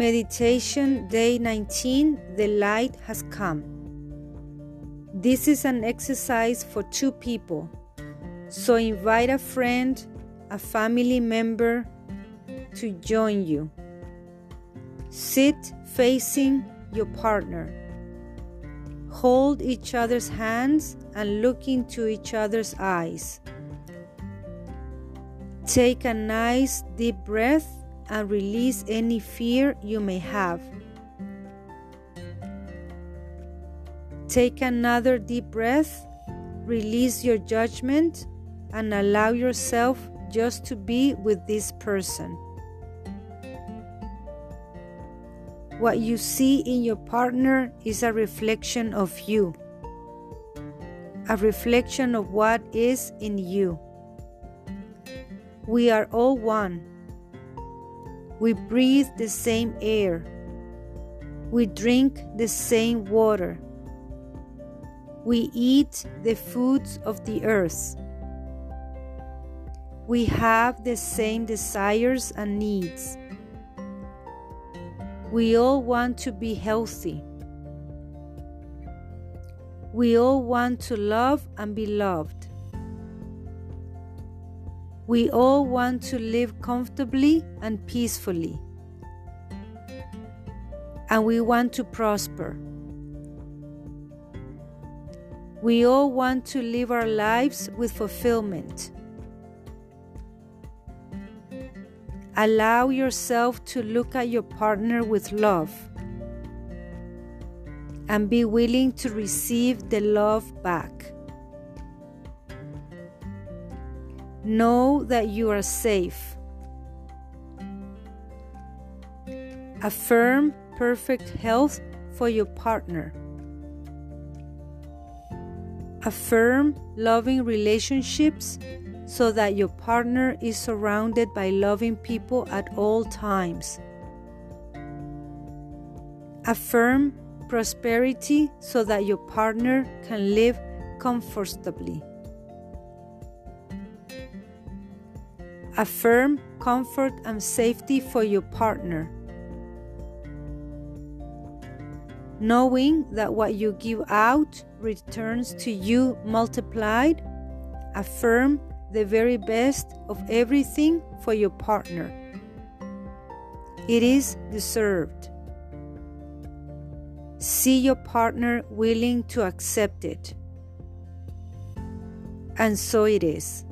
Meditation Day 19, The Light Has Come. This is an exercise for two people, so invite a friend, a family member to join you. Sit facing your partner. Hold each other's hands and look into each other's eyes. Take a nice deep breath and release any fear you may have. Take another deep breath, release your judgment, and allow yourself just to be with this person. What you see in your partner is a reflection of you, a reflection of what is in you. We are all one. We breathe the same air. We drink the same water. We eat the foods of the earth. We have the same desires and needs. We all want to be healthy. We all want to love and be loved. We all want to live comfortably and peacefully. And we want to prosper. We all want to live our lives with fulfillment. Allow yourself to look at your partner with love and be willing to receive the love back. Know that you are safe. Affirm perfect health for your partner. Affirm loving relationships so that your partner is surrounded by loving people at all times. Affirm prosperity so that your partner can live comfortably. Affirm comfort and safety for your partner, knowing that what you give out returns to you multiplied. Affirm the very best of everything for your partner. It is deserved. See your partner willing to accept it. And so it is.